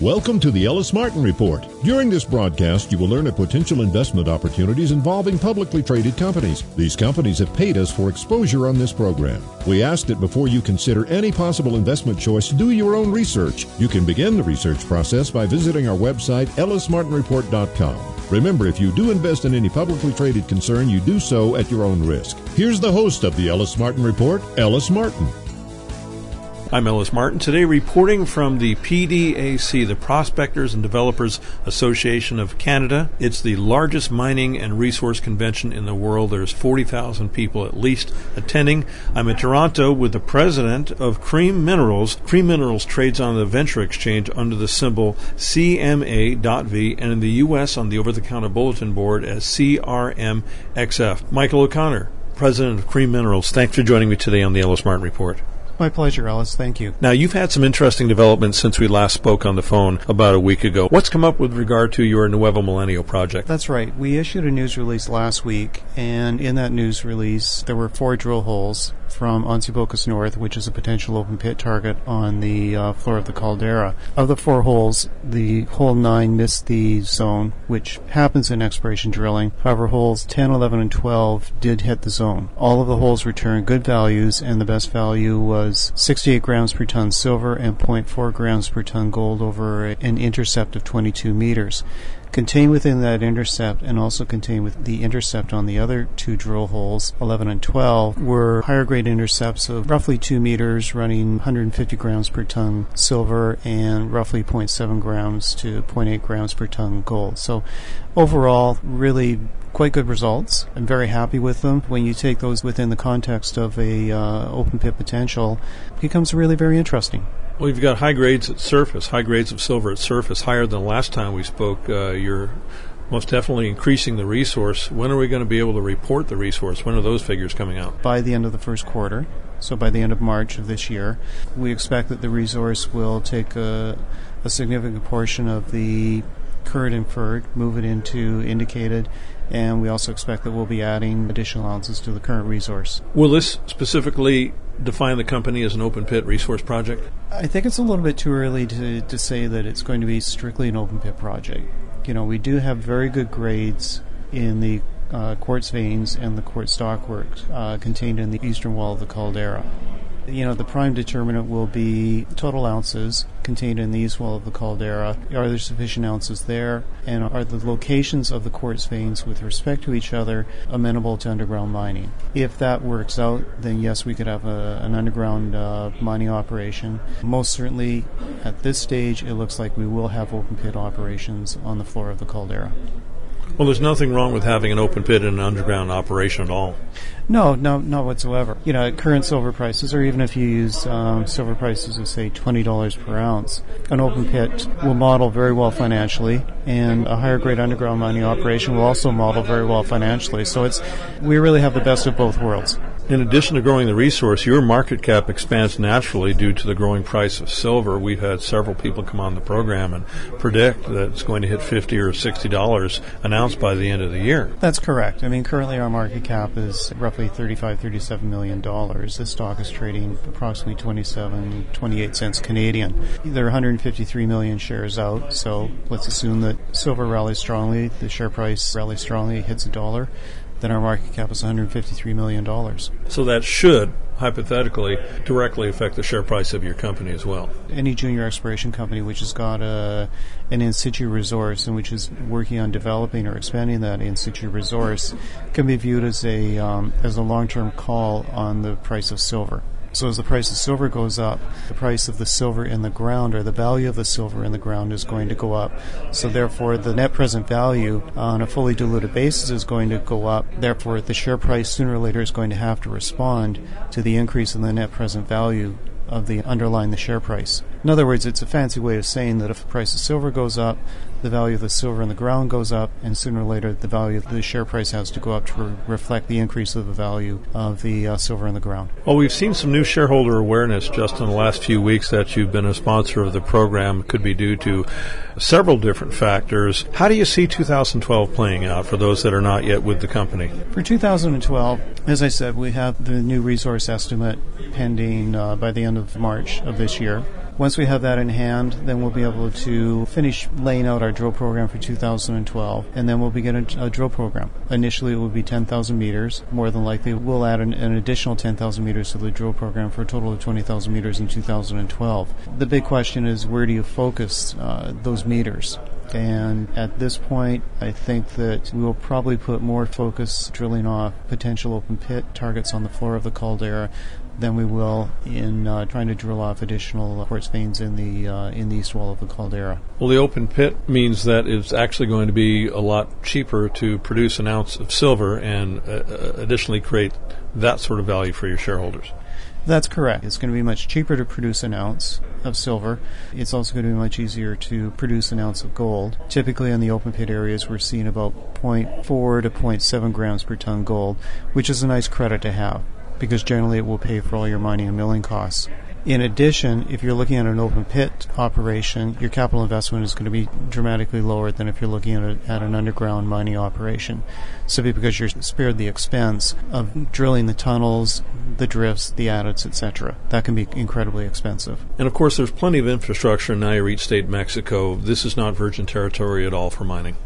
Welcome to the Ellis Martin Report. During this broadcast, you will learn of potential investment opportunities involving publicly traded companies. These companies have paid us for exposure on this program. We ask that before you consider any possible investment choice, do your own research. You can begin the research process by visiting our website, ellismartinreport.com. Remember, if you do invest in any publicly traded concern, you do so at your own risk. Here's the host of the Ellis Martin Report, Ellis Martin. I'm Ellis Martin, today reporting from the PDAC, the Prospectors and Developers Association of Canada. It's the largest mining and resource convention in the world. There's 40,000 people at least attending. I'm in Toronto with the president of Cream Minerals. Cream Minerals trades on the Venture Exchange under the symbol CMA.V and in the U.S. on the over-the-counter bulletin board as CRMXF. Michael O'Connor, president of Cream Minerals, thanks for joining me today on the Ellis Martin Report. My pleasure, Ellis. Thank you. Now, you've had some interesting developments since we last spoke on the phone about a week ago. What's come up with regard to your Nuevo Milenio project? That's right. We issued a news release last week, and in that news release, there were 4 drill holes from Once Bocas North, which is a potential open pit target on the floor of the caldera. Of the 4 holes, the hole 9 missed the zone, which happens in exploration drilling. However, holes 10, 11, and 12 did hit the zone. All of the holes returned good values, and the best value was 68 grams per ton silver and 0.4 grams per ton gold over an intercept of 22 meters. Contained within that intercept and also contained with the intercept on the other 2 drill holes, 11 and 12, were higher grade intercepts of roughly 2 meters running 150 grams per ton silver and roughly 0.7 grams to 0.8 grams per ton gold. So overall, really quite good results. I'm very happy with them. When you take those within the context of a open pit potential, it becomes really very interesting. Well, you've got high grades at surface, high grades of silver at surface, higher than last time we spoke. You're most definitely increasing the resource. When are we going to be able to report the resource? When are those figures coming out? By the end of the first quarter, so by the end of March of this year. We expect that the resource will take a significant portion of the current inferred, move it into indicated, and we also expect that we'll be adding additional ounces to the current resource. Will this specifically define the company as an open pit resource project? I think it's a little bit too early to say that it's going to be strictly an open pit project. You know, we do have very good grades in the quartz veins and the quartz stockwork contained in the eastern wall of the caldera. You know, the prime determinant will be total ounces contained in the east wall of the caldera. Are there sufficient ounces there? And are the locations of the quartz veins with respect to each other amenable to underground mining? If that works out, then yes, we could have an underground mining operation. Most certainly, at this stage, it looks like we will have open pit operations on the floor of the caldera. Well, there's nothing wrong with having an open pit and an underground operation at all. No, not whatsoever. You know, at current silver prices, or even if you use silver prices of, say, $20 per ounce, an open pit will model very well financially, and a higher-grade underground mining operation will also model very well financially. So we really have the best of both worlds. In addition to growing the resource, your market cap expands naturally due to the growing price of silver. We've had several people come on the program and predict that it's going to hit $50 or $60 an ounce by the end of the year. That's correct. I mean, currently our market cap is roughly $37 million. This stock is trading approximately 28 cents Canadian. There are 153 million shares out, so let's assume that silver rallies strongly, the share price rallies strongly, hits $1. Then our market cap is $153 million. So that should, hypothetically, directly affect the share price of your company as well. Any junior exploration company which has got an in-situ resource and which is working on developing or expanding that in-situ resource can be viewed as a long-term call on the price of silver. So as the price of silver goes up, the price of the silver in the ground or the value of the silver in the ground is going to go up. So therefore, the net present value on a fully diluted basis is going to go up. Therefore, the share price sooner or later is going to have to respond to the increase in the net present value of the underlying the share price. In other words, it's a fancy way of saying that if the price of silver goes up, the value of the silver in the ground goes up, and sooner or later the value of the share price has to go up to reflect the increase of the value of the silver in the ground. Well, we've seen some new shareholder awareness just in the last few weeks that you've been a sponsor of the program. It could be due to several different factors. How do you see 2012 playing out for those that are not yet with the company? For 2012, as I said, we have the new resource estimate pending by the end of March of this year. Once we have that in hand, then we'll be able to finish laying out our drill program for 2012, and then we'll begin a drill program. Initially, it will be 10,000 meters. More than likely, we'll add an additional 10,000 meters to the drill program for a total of 20,000 meters in 2012. The big question is, where do you focus those meters? And at this point, I think that we'll probably put more focus drilling off potential open pit targets on the floor of the caldera than we will in trying to drill off additional quartz veins in the east wall of the caldera. Well, the open pit means that it's actually going to be a lot cheaper to produce an ounce of silver and additionally create that sort of value for your shareholders. That's correct. It's going to be much cheaper to produce an ounce of silver. It's also going to be much easier to produce an ounce of gold. Typically in the open pit areas, we're seeing about 0.4 to 0.7 grams per ton gold, which is a nice credit to have because generally it will pay for all your mining and milling costs. In addition, if you're looking at an open pit operation, your capital investment is going to be dramatically lower than if you're looking at an underground mining operation, simply because you're spared the expense of drilling the tunnels, the drifts, the adits, etc. That can be incredibly expensive. And of course, there's plenty of infrastructure in Nayarit State, Mexico. This is not virgin territory at all for mining.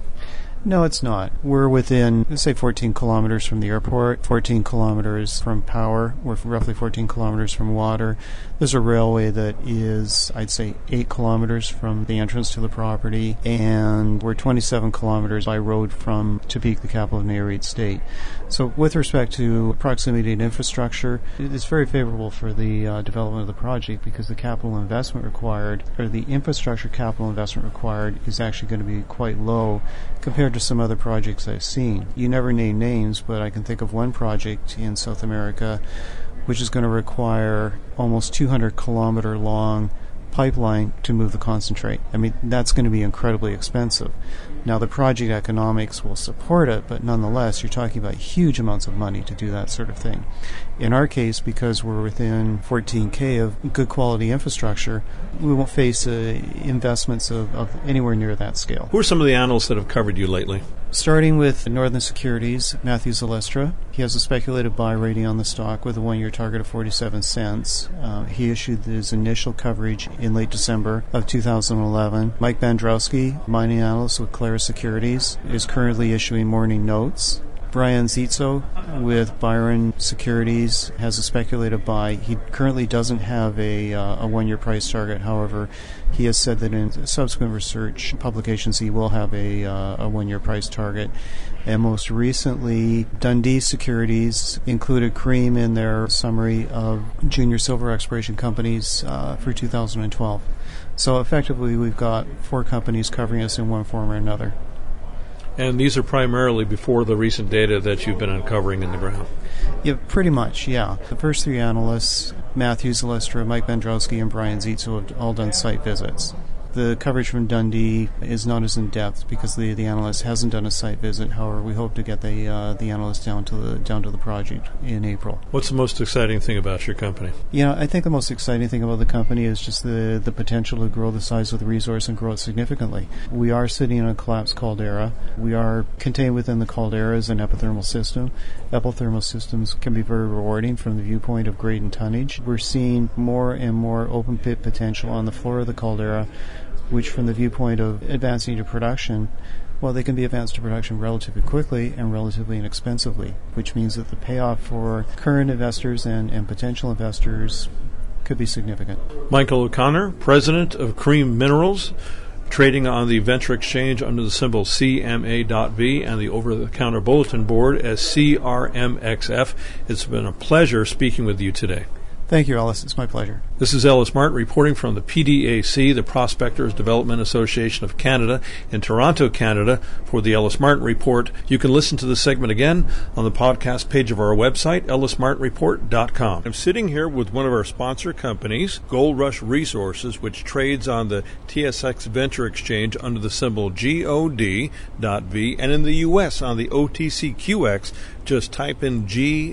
No, it's not. We're within, let's say, 14 kilometers from the airport, 14 kilometers from power. We're roughly 14 kilometers from water. There's a railway that is, I'd say, 8 kilometers from the entrance to the property, and we're 27 kilometers by road from Tepic, the capital of Nayarit State. So with respect to proximity and infrastructure, it's very favorable for the development of the project because the capital investment required, or the infrastructure capital investment required, is actually going to be quite low compared to some other projects I've seen. You never name names, but I can think of one project in South America which is going to require almost 200 kilometer long pipeline to move the concentrate. I mean, that's going to be incredibly expensive. Now, the project economics will support it, but nonetheless, you're talking about huge amounts of money to do that sort of thing. In our case, because we're within 14K of good quality infrastructure, we won't face investments of anywhere near that scale. Who are some of the analysts that have covered you lately? Starting with Northern Securities, Matthew Zalestra. He has a speculative buy rating on the stock with a one-year target of 47 cents. He issued his initial coverage in late December of 2011. Mike Bandrowski, mining analyst with Clarus Securities, is currently issuing morning notes. Brian Zitzo with Byron Securities has a speculative buy. He currently doesn't have a one-year price target. However, he has said that in subsequent research publications he will have a one-year price target. And most recently, Dundee Securities included Cream in their summary of junior silver exploration companies for 2012. So effectively, we've got four companies covering us in one form or another. And these are primarily before the recent data that you've been uncovering in the ground? Yeah, pretty much, yeah. The first three analysts, Matthew Zalestra, Mike Bandrowski, and Brian Zitzo, have all done site visits. The coverage from Dundee is not as in-depth because the analyst hasn't done a site visit. However, we hope to get the analyst down to the project in April. What's the most exciting thing about your company? Yeah, I think the most exciting thing about the company is just the potential to grow the size of the resource and grow it significantly. We are sitting in a collapsed caldera. We are contained within the caldera is an epithermal system. Epithermal systems can be very rewarding from the viewpoint of grade and tonnage. We're seeing more and more open pit potential on the floor of the caldera, which from the viewpoint of advancing to production, well, they can be advanced to production relatively quickly and relatively inexpensively, which means that the payoff for current investors and potential investors could be significant. Michael O'Connor, president of Cream Minerals, trading on the Venture Exchange under the symbol CMA.V and the over-the-counter bulletin board as CRMXF. It's been a pleasure speaking with you today. Thank you, Ellis. It's my pleasure. This is Ellis Martin reporting from the PDAC, the Prospectors Development Association of Canada, in Toronto, Canada, for the Ellis Martin Report. You can listen to this segment again on the podcast page of our website, ellismartinreport.com. I'm sitting here with one of our sponsor companies, Gold Rush Resources, which trades on the TSX Venture Exchange under the symbol GOD.V, and in the U.S. on the OTCQX, just type in GDRRF.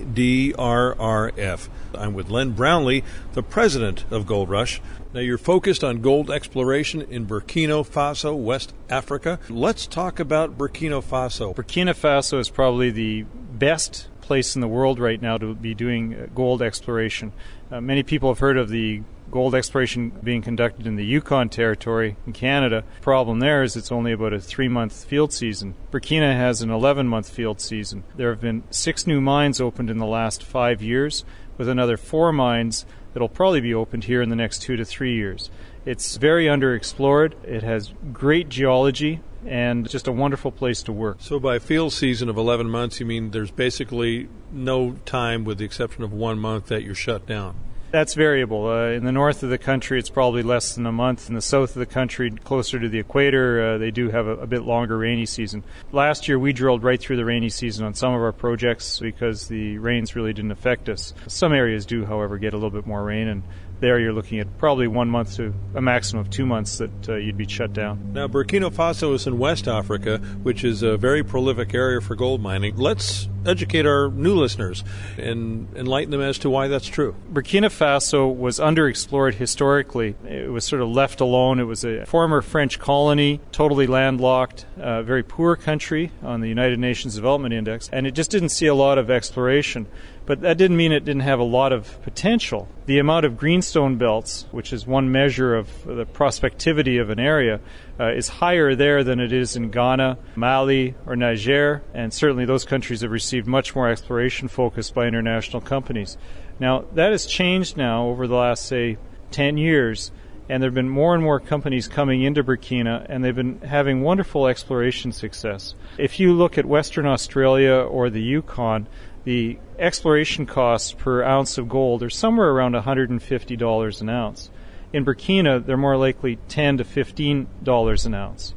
I'm with Len Brownlee, the president of Gold Rush. Now, you're focused on gold exploration in Burkina Faso, West Africa. Let's talk about Burkina Faso. Burkina Faso is probably the best place in the world right now to be doing gold exploration. Many people have heard of the gold exploration being conducted in the Yukon Territory in Canada. The problem there is it's only about a 3-month field season. Burkina has an 11-month field season. There have been 6 new mines opened in the last 5 years, with another 4 mines that will probably be opened here in the next 2 to 3 years. It's very underexplored. It has great geology and just a wonderful place to work. So by field season of 11 months, you mean there's basically no time, with the exception of 1 month, that you're shut down? That's variable. In the north of the country, it's probably less than a month. In the south of the country, closer to the equator, they do have a bit longer rainy season. Last year, we drilled right through the rainy season on some of our projects because the rains really didn't affect us. Some areas do, however, get a little bit more rain, and there you're looking at probably 1 month to a maximum of 2 months that you'd be shut down. Now, Burkina Faso is in West Africa, which is a very prolific area for gold mining. Let's educate our new listeners and enlighten them as to why that's true. Burkina Faso was underexplored historically. It was sort of left alone. It was a former French colony, totally landlocked, very poor country on the United Nations Development Index, and it just didn't see a lot of exploration. But that didn't mean it didn't have a lot of potential. The amount of greenstone belts, which is one measure of the prospectivity of an area, is higher there than it is in Ghana, Mali, or Niger, and certainly those countries have received much more exploration focus by international companies. Now, that has changed now over the last, say, 10 years, and there have been more and more companies coming into Burkina, and they've been having wonderful exploration success. If you look at Western Australia or the Yukon, the exploration costs per ounce of gold are somewhere around $150 an ounce. In Burkina, they're more likely $10 to $15 an ounce.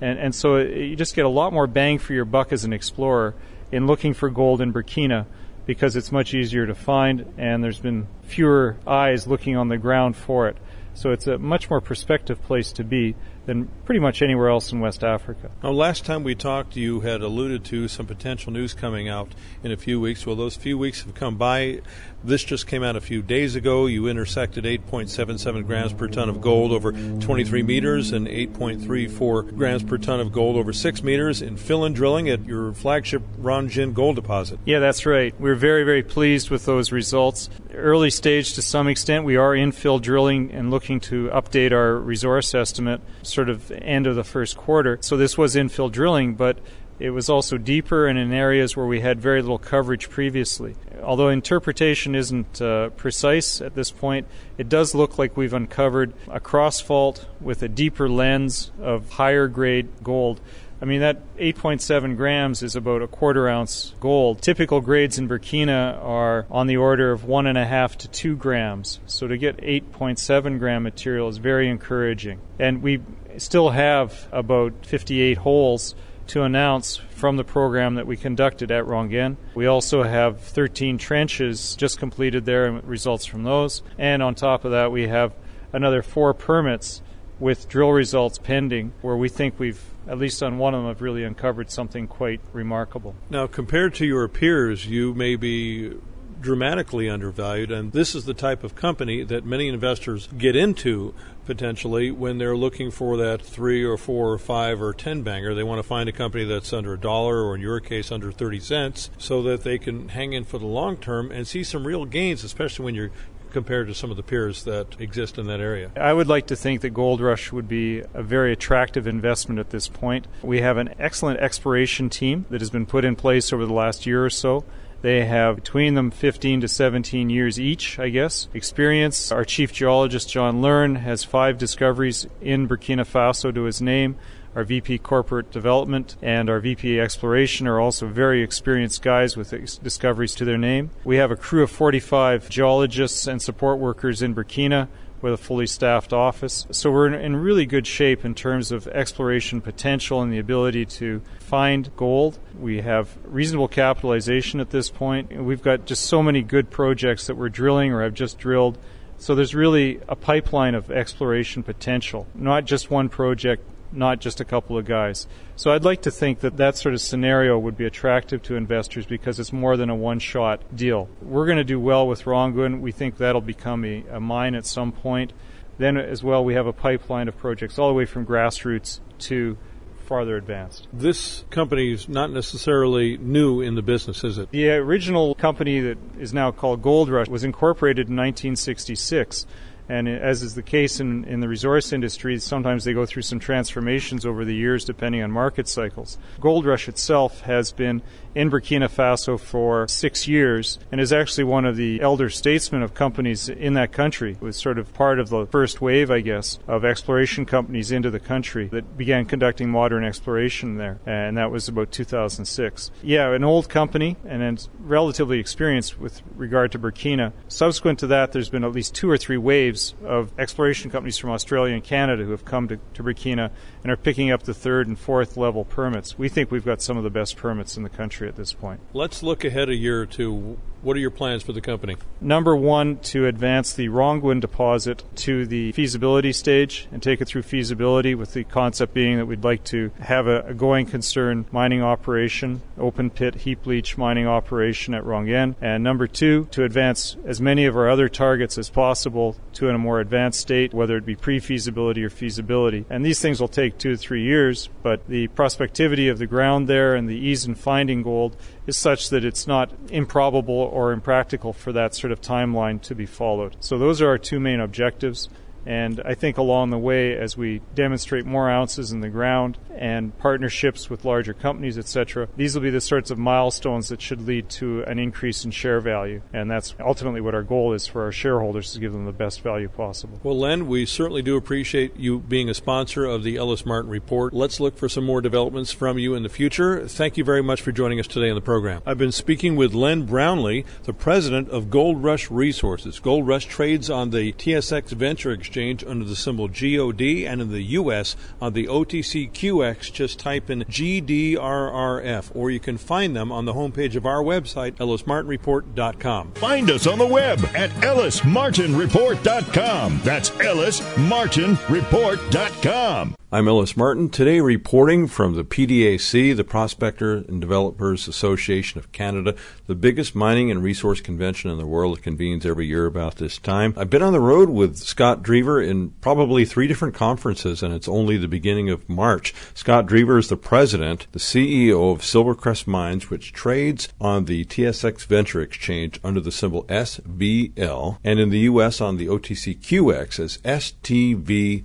And so you just get a lot more bang for your buck as an explorer in looking for gold in Burkina, because it's much easier to find and there's been fewer eyes looking on the ground for it. So it's a much more prospective place to be than pretty much anywhere else in West Africa. Now, last time we talked, you had alluded to some potential news coming out in a few weeks. Well, those few weeks have come by. This just came out a few days ago. You intersected 8.77 grams per ton of gold over 23 meters and 8.34 grams per ton of gold over 6 meters in fill-in drilling at your flagship Rongen Gold Deposit. Yeah, that's right. We're very, very pleased with those results. Early stage to some extent. We are infill drilling and looking to update our resource estimate sort of end of the first quarter. So this was infill drilling, but it was also deeper and in areas where we had very little coverage previously. Although interpretation isn't precise at this point, it does look like we've uncovered a cross fault with a deeper lens of higher grade gold. I mean, that 8.7 grams is about a quarter ounce gold. Typical grades in Burkina are on the order of 1.5 to 2 grams. So to get 8.7 gram material is very encouraging. And we still have about 58 holes to announce from the program that we conducted at Rongen. We also have 13 trenches just completed there and results from those. And on top of that, we have another 4 permits with drill results pending, where we think we've, at least on one of them, have really uncovered something quite remarkable. Now, compared to your peers, you may be dramatically undervalued, and this is the type of company that many investors get into potentially when they're looking for that 3 or 4 or 5 or 10 banger. They want to find a company that's under $1, or in your case under 30 cents, so that they can hang in for the long term and see some real gains, especially when you're compared to some of the peers that exist in that area. I would like to think that Gold Rush would be a very attractive investment at this point. We have an excellent exploration team that has been put in place over the last year or so. They have between them 15 to 17 years each, I guess, experience. Our chief geologist, John Learn, has 5 discoveries in Burkina Faso to his name. Our VP Corporate Development and our VP Exploration are also very experienced guys with discoveries to their name. We have a crew of 45 geologists and support workers in Burkina with a fully staffed office. So we're in really good shape in terms of exploration potential and the ability to find gold. We have reasonable capitalization at this point. We've got just so many good projects that we're drilling or have just drilled. So there's really a pipeline of exploration potential, not just one project, not just a couple of guys. So I'd like to think that that sort of scenario would be attractive to investors because it's more than a one-shot deal. We're going to do well with Rongen. We think that'll become a mine at some point. Then as well, we have a pipeline of projects all the way from grassroots to farther advanced. This company is not necessarily new in the business, is it? The original company that is now called Gold Rush was incorporated in 1966. And as is the case in the resource industry, sometimes they go through some transformations over the years depending on market cycles. Gold Rush itself has been in Burkina Faso for 6 years and is actually one of the elder statesmen of companies in that country. It was sort of part of the first wave, I guess, of exploration companies into the country that began conducting modern exploration there, and that was about 2006. Yeah, an old company and it's relatively experienced with regard to Burkina. Subsequent to that, there's been at least 2 or 3 waves of exploration companies from Australia and Canada who have come to Burkina and are picking up the 3rd and 4th level permits. We think we've got some of the best permits in the country at this point. Let's look ahead a year or two. What are your plans for the company? Number one, to advance the Rongen deposit to the feasibility stage and take it through feasibility, with the concept being that we'd like to have a going concern mining operation, open pit heap leach mining operation at Rongen. And number two, to advance as many of our other targets as possible to in a more advanced state, whether it be pre-feasibility or feasibility. And these things will take 2 to 3 years, but the prospectivity of the ground there and the ease in finding gold is such that it's not improbable or impractical for that sort of timeline to be followed. So those are our two main objectives. And I think along the way, as we demonstrate more ounces in the ground and partnerships with larger companies, etc., these will be the sorts of milestones that should lead to an increase in share value. And that's ultimately what our goal is for our shareholders, to give them the best value possible. Well, Len, we certainly do appreciate you being a sponsor of the Ellis Martin Report. Let's look for some more developments from you in the future. Thank you very much for joining us today on the program. I've been speaking with Len Brownlee, the president of Gold Rush Resources. Gold Rush trades on the TSX Venture Exchange under the symbol GOD, and in the U.S. on the OTCQX, just type in GDRRF, or you can find them on the homepage of our website, ellismartinreport.com. Find us on the web at ellismartinreport.com. That's ellismartinreport.com. I'm Ellis Martin, today reporting from the PDAC, the Prospectors and Developers Association of Canada, the biggest mining and resource convention in the world that convenes every year about this time. I've been on the road with Scott Drever in probably 3 different conferences, and it's only the beginning of March. Scott Drever is the president, the CEO of Silvercrest Mines, which trades on the TSX Venture Exchange under the symbol SVL, and in the U.S. on the OTCQX as STVLZF.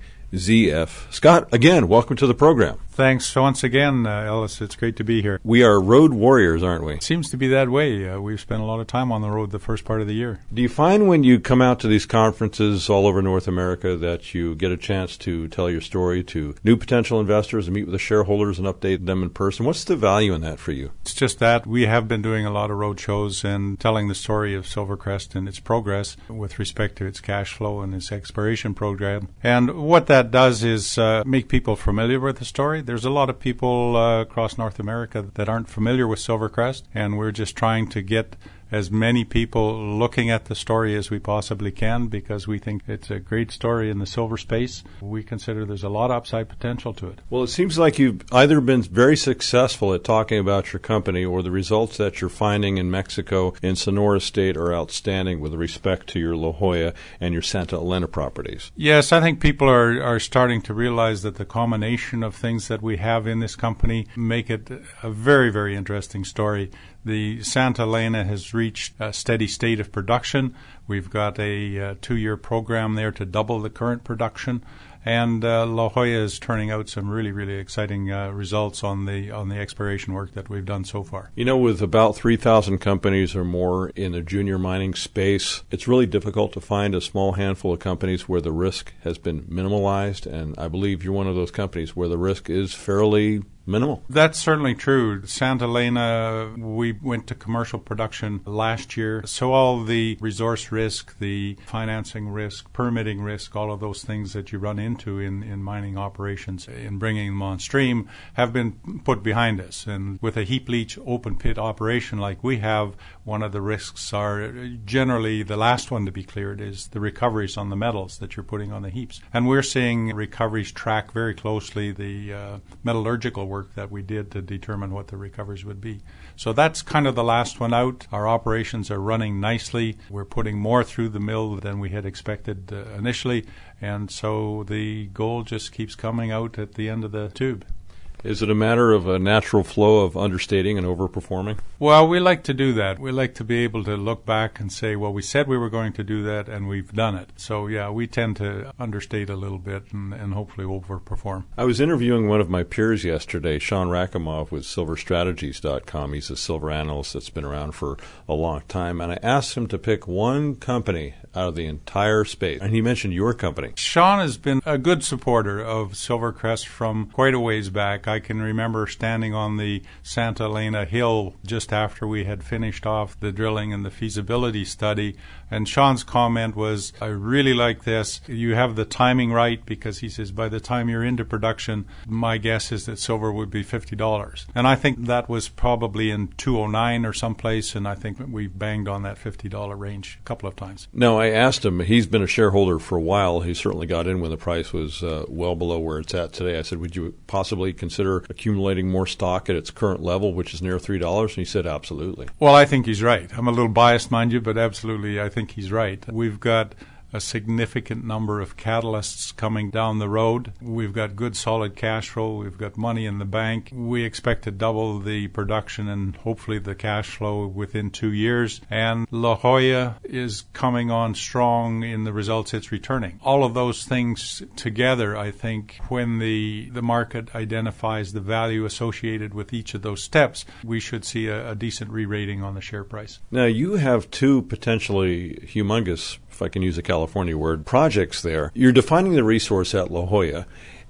Scott, again, welcome to the program. Thanks once again, Ellis. It's great to be here. We are road warriors, aren't we? Seems to be that way. We've spent a lot of time on the road the first part of the year. Do you find when you come out to these conferences all over North America that you get a chance to tell your story to new potential investors and meet with the shareholders and update them in person? What's the value in that for you? It's just that we have been doing a lot of road shows and telling the story of Silvercrest and its progress with respect to its cash flow and its exploration program. And what that does is make people familiar with the story. There's a lot of people across North America that aren't familiar with Silvercrest, and we're just trying to get as many people looking at the story as we possibly can, because we think it's a great story in the silver space. We consider there's a lot of upside potential to it. Well, it seems like you've either been very successful at talking about your company, or the results that you're finding in Mexico and Sonora State are outstanding with respect to your La Jolla and your Santa Elena properties. Yes, I think people are starting to realize that the combination of things that we have in this company make it a very, very interesting story. The Santa Elena has reached a steady state of production. We've got a 2-year program there to double the current production, and La Jolla is turning out some really, really exciting results on the exploration work that we've done so far. You know, with about 3,000 companies or more in the junior mining space, it's really difficult to find a small handful of companies where the risk has been minimalized, and I believe you're one of those companies where the risk is fairly minimal. That's certainly true. Santa Elena, we went to commercial production last year, so all the resource risk, the financing risk, permitting risk, all of those things that you run into in mining operations and bringing them on stream have been put behind us. And with a heap leach open pit operation like we have, one of the risks are generally the last one to be cleared is the recoveries on the metals that you're putting on the heaps. And we're seeing recoveries track very closely the metallurgical work that we did to determine what the recoveries would be. So that's kind of the last one out. Our operations are running nicely. We're putting more through the mill than we had expected initially, and so the gold just keeps coming out at the end of the tube. Is it a matter of a natural flow of understating and overperforming? Well, we like to do that. We like to be able to look back and say, well, we said we were going to do that, and we've done it. So, yeah, we tend to understate a little bit and hopefully overperform. I was interviewing one of my peers yesterday, Sean Rakimov with SilverStrategies.com. He's a silver analyst that's been around for a long time, and I asked him to pick one company out of the entire space, and he mentioned your company. Sean has been a good supporter of Silvercrest from quite a ways back. I can remember standing on the Santa Elena Hill just after we had finished off the drilling and the feasibility study, and Sean's comment was, I really like this. You have the timing right, because he says, by the time you're into production, my guess is that silver would be $50. And I think that was probably in 2009 or someplace, and I think we've banged on that $50 range a couple of times. No, I asked him, he's been a shareholder for a while. He certainly got in when the price was well below where it's at today. I said, would you possibly consider accumulating more stock at its current level, which is near $3? And he said, absolutely. Well, I think he's right. I'm a little biased, mind you, but absolutely, I think he's right. We've got a significant number of catalysts coming down the road. We've got good solid cash flow. We've got money in the bank. We expect to double the production and hopefully the cash flow within 2 years. And La Jolla is coming on strong in the results it's returning. All of those things together, I think, when the market identifies the value associated with each of those steps, we should see a decent re-rating on the share price. Now, you have two potentially humongous, if I can use a California word, projects there. You're defining the resource at La Jolla,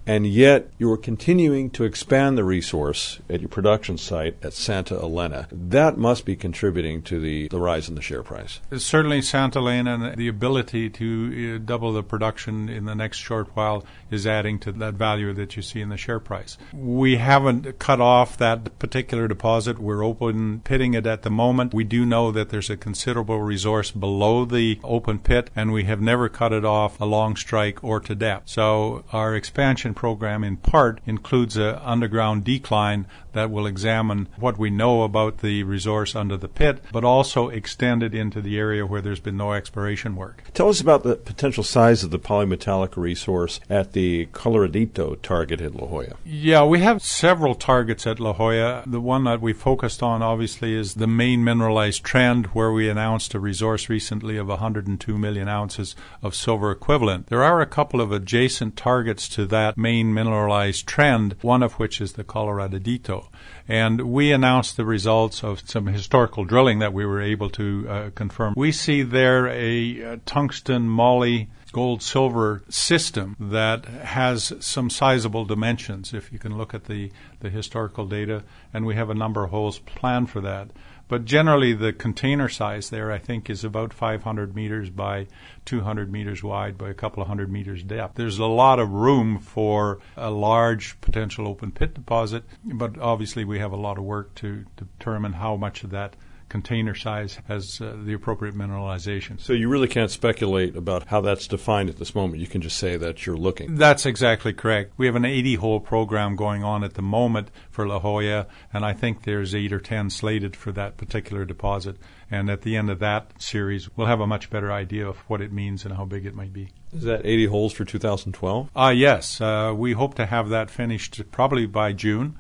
and yet you're continuing to expand the resource at your production site at Santa Elena. That must be contributing to the rise in the share price. Certainly Santa Elena and the ability to double the production in the next short while is adding to that value that you see in the share price. We haven't cut off that particular deposit. We're open pitting it at the moment. We do know that there's a considerable resource below the open pit, and we have never cut it off along strike or to depth. So our expansion program in part includes an underground decline that will examine what we know about the resource under the pit, but also extend it into the area where there's been no exploration work. Tell us about the potential size of the polymetallic resource at the Coloradito target at La Jolla. Yeah, we have several targets at La Jolla. The one that we focused on, obviously, is the main mineralized trend, where we announced a resource recently of 102 million ounces of silver equivalent. There are a couple of adjacent targets to that main mineralized trend, one of which is the Coloradito. And we announced the results of some historical drilling that we were able to confirm. We see there a tungsten moly gold-silver system that has some sizable dimensions, if you can look at the historical data, and we have a number of holes planned for that. But generally, the container size there, I think, is about 500 meters by 200 meters wide by a couple of hundred meters depth. There's a lot of room for a large potential open pit deposit, but obviously we have a lot of work to determine how much of that container size has the appropriate mineralization. So you really can't speculate about how that's defined at this moment. You can just say that you're looking. That's exactly correct. We have an 80-hole program going on at the moment for La Jolla, and I think there's 8 or 10 slated for that particular deposit. And at the end of that series, we'll have a much better idea of what it means and how big it might be. Is that 80 holes for 2012? Yes. We hope to have that finished probably by June.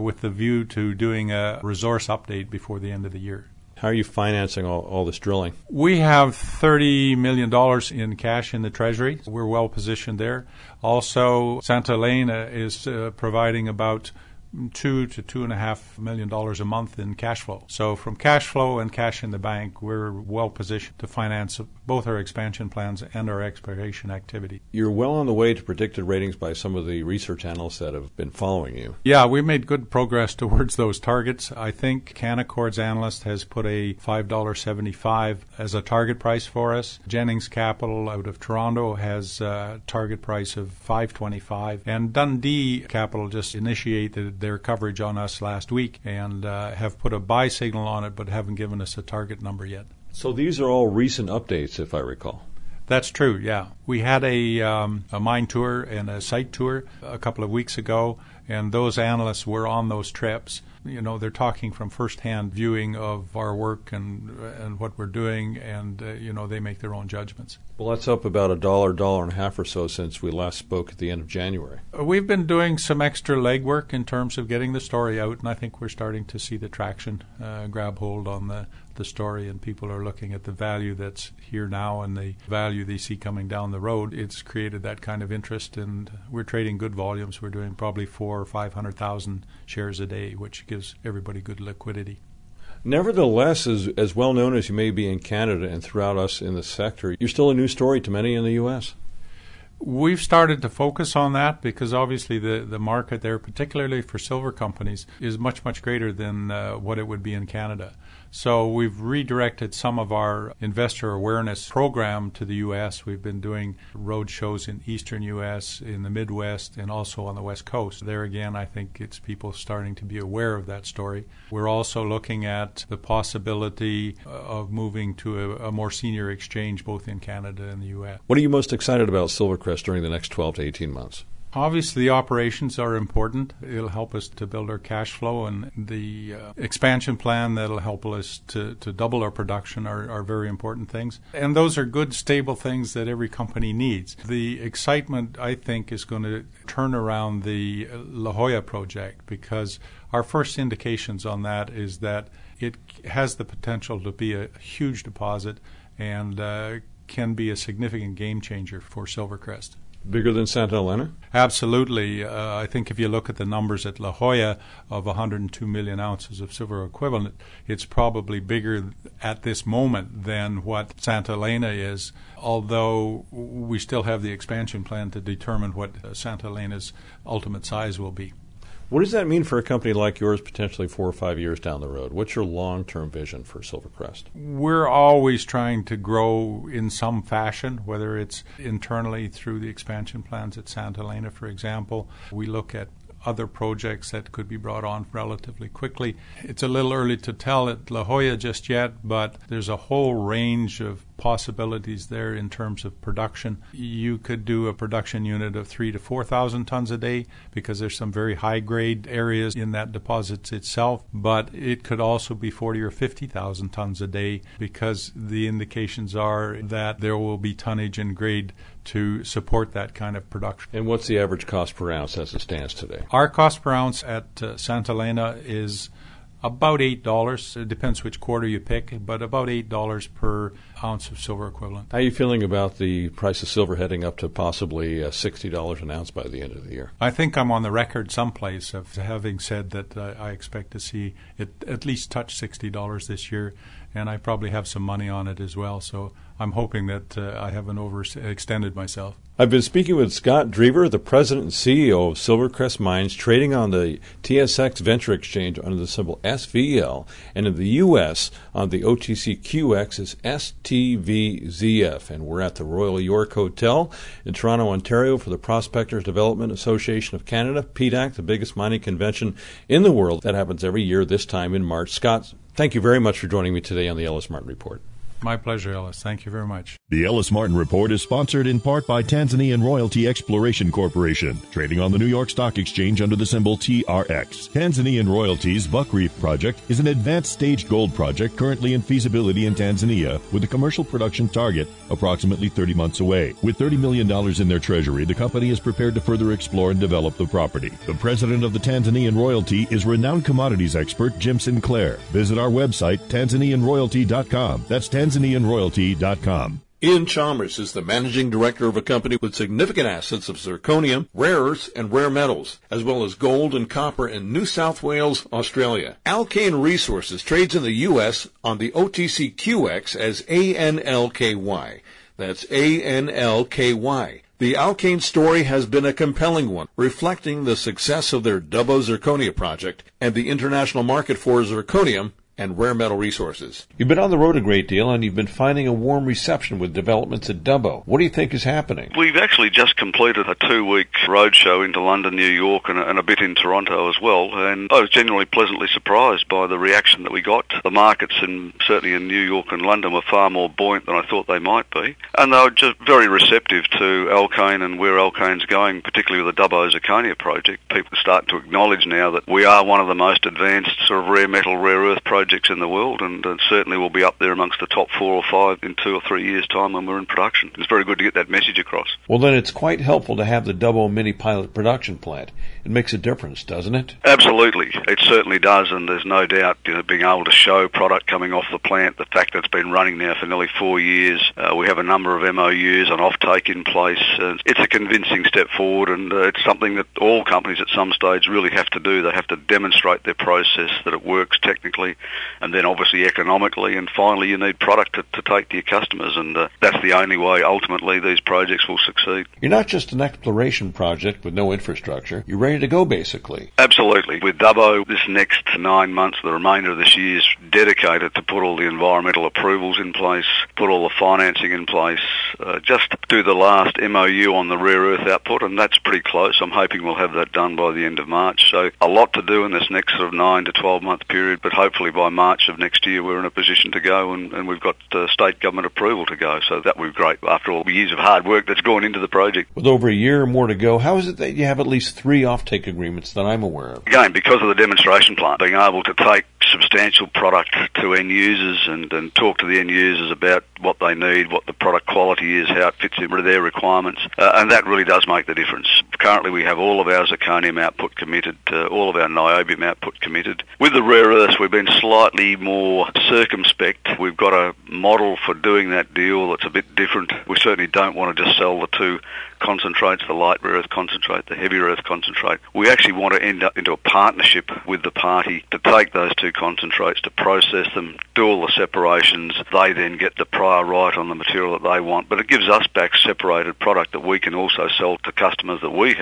With the view to doing a resource update before the end of the year. How are you financing all this drilling? We have $30 million in cash in the Treasury. We're well positioned there. Also, Santa Elena is providing about $2 to $2.5 million a month in cash flow. So from cash flow and cash in the bank, we're well positioned to finance both our expansion plans and our exploration activity. You're well on the way to predicted ratings by some of the research analysts that have been following you. Yeah, we've made good progress towards those targets. I think Canaccord's analyst has put a $5.75 as a target price for us. Jennings Capital out of Toronto has a target price of $5.25. And Dundee Capital just initiated their coverage on us last week and have put a buy signal on it, but haven't given us a target number yet. So these are all recent updates, if I recall. That's true, yeah. We had a mine tour and a site tour a couple of weeks ago, and those analysts were on those trips. You know, they're talking from firsthand viewing of our work and what we're doing, and, you know, they make their own judgments. Well, that's up about $1.5 or so since we last spoke at the end of January. We've been doing some extra legwork in terms of getting the story out, and I think we're starting to see the traction grab hold on the story, and people are looking at the value that's here now and the value they see coming down the road. It's created that kind of interest, and we're trading good volumes. We're doing probably 400,000 or 500,000 shares a day, which gives everybody good liquidity. Nevertheless, as well known as you may be in Canada and throughout us in the sector, you're still a new story to many in the U.S. We've started to focus on that because obviously the market there, particularly for silver companies, is much, much greater than what it would be in Canada. So we've redirected some of our investor awareness program to the U.S. We've been doing road shows in eastern U.S., in the Midwest, and also on the West Coast. There again, I think it's people starting to be aware of that story. We're also looking at the possibility of moving to a more senior exchange both in Canada and the U.S. What are you most excited about Silvercrest during the next 12 to 18 months? Obviously, the operations are important. It'll help us to build our cash flow, and the expansion plan that'll help us to double our production are very important things. And those are good, stable things that every company needs. The excitement, I think, is going to turn around the La Jolla project, because our first indications on that is that it has the potential to be a huge deposit and can be a significant game changer for Silvercrest. Bigger than Santa Elena? Absolutely. I think if you look at the numbers at La Jolla of 102 million ounces of silver equivalent, it's probably bigger at this moment than what Santa Elena is, although we still have the expansion plan to determine what Santa Elena's ultimate size will be. What does that mean for a company like yours potentially 4 or 5 years down the road? What's your long-term vision for Silvercrest? We're always trying to grow in some fashion, whether it's internally through the expansion plans at Santa Elena, for example. We look at other projects that could be brought on relatively quickly. It's a little early to tell at La Jolla just yet, but there's a whole range of possibilities there in terms of production. You could do a production unit of 3,000 to 4,000 tons a day because there's some very high-grade areas in that deposit itself, but it could also be 40,000 or 50,000 tons a day because the indications are that there will be tonnage and grade to support that kind of production. And what's the average cost per ounce as it stands today? Our cost per ounce at Santa Elena is about $8. It depends which quarter you pick, but about $8 per ounce of silver equivalent. How are you feeling about the price of silver heading up to possibly $60 an ounce by the end of the year? I think I'm on the record someplace of having said that I expect to see it at least touch $60 this year, and I probably have some money on it as well, so I'm hoping that I haven't overextended myself. I've been speaking with Scott Drever, the president and CEO of Silvercrest Mines, trading on the TSX Venture Exchange under the symbol SVL, and in the U.S. on the OTCQX is STVLZF. And we're at the Royal York Hotel in Toronto, Ontario for the Prospectors Development Association of Canada, PDAC, the biggest mining convention in the world that happens every year this time in March. Scott, thank you very much for joining me today on the Ellis Martin Report. My pleasure, Ellis. Thank you very much. The Ellis Martin Report is sponsored in part by Tanzanian Royalty Exploration Corporation, trading on the New York Stock Exchange under the symbol TRX. Tanzanian Royalty's Buckreef Project is an advanced stage gold project currently in feasibility in Tanzania, with a commercial production target approximately 30 months away. With $30 million in their treasury, the company is prepared to further explore and develop the property. The president of the Tanzanian Royalty is renowned commodities expert Jim Sinclair. Visit our website, TanzanianRoyalty.com. That's TanzanianRoyalty.com. Ian Chalmers is the managing director of a company with significant assets of zirconium, rare earths, and rare metals, as well as gold and copper in New South Wales, Australia. Alkane Resources trades in the U.S. on the OTCQX as ANLKY. That's ANLKY. The Alkane story has been a compelling one, reflecting the success of their Dubbo Zirconia project and the international market for zirconium and rare metal resources. You've been on the road a great deal, and you've been finding a warm reception with developments at Dubbo. What do you think is happening? We've actually just completed a two-week roadshow into London, New York, and a bit in Toronto as well, and I was genuinely pleasantly surprised by the reaction that we got. The markets, in, certainly in New York and London, were far more buoyant than I thought they might be, and they were just very receptive to Alkane and where Alkane's going, particularly with the Dubbo Zirconia project. People are starting to acknowledge now that we are one of the most advanced sort of rare metal, rare earth projects in the world, and certainly will be up there amongst the top 4 or 5 in 2 or 3 years' time when we're in production. It's very good to get that message across. Well, then it's quite helpful to have the Dubbo mini pilot production plant. It makes a difference, doesn't it? Absolutely. It certainly does, and there's no doubt, you know, being able to show product coming off the plant, the fact that it's been running now for nearly 4 years, we have a number of MOUs and offtake in place. It's a convincing step forward, and it's something that all companies at some stage really have to do. They have to demonstrate their process, that it works technically, and then obviously economically, and finally you need product to take to your customers, and that's the only way ultimately these projects will succeed. You're not just an exploration project with no infrastructure. You're ready to go, basically. Absolutely. With Dubbo, this next 9 months, the remainder of this year is dedicated to put all the environmental approvals in place, put all the financing in place, just do the last MOU on the rare earth output, and that's pretty close. I'm hoping we'll have that done by the end of March. So a lot to do in this next sort of 9 to 12 month period, but hopefully by March of next year we're in a position to go, and we've got state government approval to go, so that would be great after all the years of hard work that's gone into the project. With over a year or more to go, how is it that you have at least 3 offtake agreements that I'm aware of? Again, because of the demonstration plant, being able to take substantial product to end users and talk to the end users about what they need, what the product quality is, how it fits into their requirements, and that really does make the difference. Currently we have all of our zirconium output committed, all of our niobium output committed. With the rare earths we've been slightly more circumspect. We've got a model for doing that deal that's a bit different. We certainly don't want to just sell the 2 concentrates, the light rare earth concentrate, the heavy earth concentrate. We actually want to end up into a partnership with the party to take those 2 concentrates, to process them, do all the separations. They then get the prior right on the material that they want, but it gives us back separated product that we can also sell to customers that we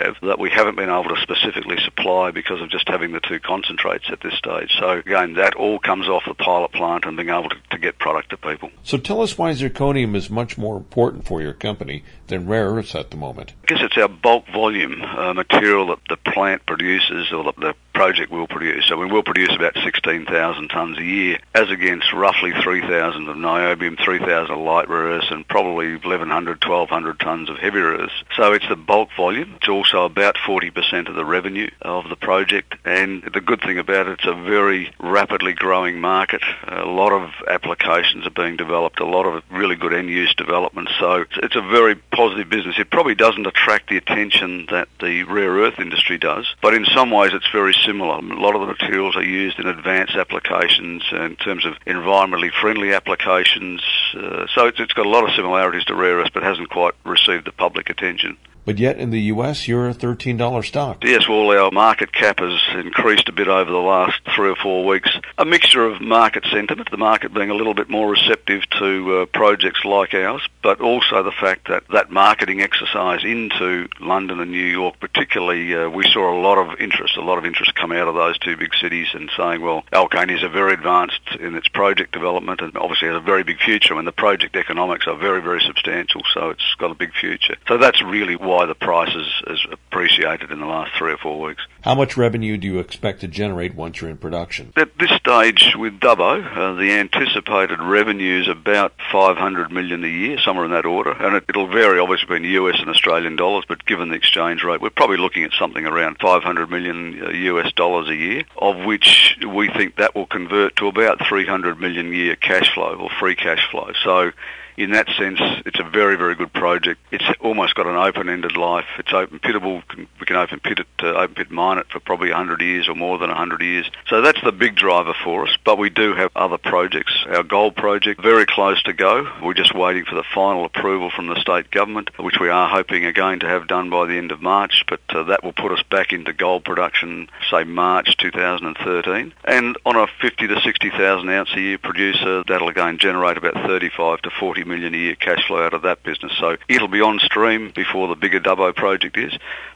haven't been able to specifically supply because of just having the 2 concentrates at this stage. So again, that all comes off the pilot plant and being able to get product to people. So tell us why zirconium is much more important for your company than rare earths at the moment. I guess it's our bulk volume material that the plant produces, or the project will produce. So we will produce about 16,000 tonnes a year, as against roughly 3,000 of niobium, 3,000 of light rare earths, and probably 1,100, 1,200 tonnes of heavy rare earths. So it's the bulk volume. It's also about 40% of the revenue of the project, and the good thing about it, it's a very rapidly growing market. A lot of applications are being developed, a lot of really good end-use developments, so it's a very positive business. It probably doesn't attract the attention that the rare earth industry does, but in some ways it's very similar. A lot of the materials are used in advanced applications in terms of environmentally friendly applications, so it's got a lot of similarities to rare earths, but hasn't quite received the public attention. But yet in the U.S., you're a $13 stock. Yes, well, our market cap has increased a bit over the last 3 or 4 weeks. A mixture of market sentiment, the market being a little bit more receptive to projects like ours, but also the fact that that marketing exercise into London and New York, particularly, we saw a lot of interest come out of those 2 big cities, and saying, well, Alkane is very advanced in its project development and obviously has a very big future, and the project economics are very, very substantial, so it's got a big future. So that's really what why the price has appreciated in the last 3 or 4 weeks. How much revenue do you expect to generate once you're in production? At this stage with Dubbo, the anticipated revenue is about $500 million a year, somewhere in that order. And it'll vary, obviously, between US and Australian dollars, but given the exchange rate, we're probably looking at something around $500 million US dollars a year, of which we think that will convert to about $300 million a year cash flow or free cash flow. So in that sense, it's a very, very good project. It's almost got an open-ended life. It's open-pittable. We can open-pit mine it for probably 100 years or more than 100 years. So that's the big driver for us. But we do have other projects. Our gold project, very close to go. We're just waiting for the final approval from the state government, which we are hoping again to have done by the end of March. But that will put us back into gold production, say, March 2013. And on a 50 to 60,000 ounce a year producer, that'll again generate about 35 to 40 million a year cash flow out of that business. So it'll be on stream before the bigger Dubbo project is,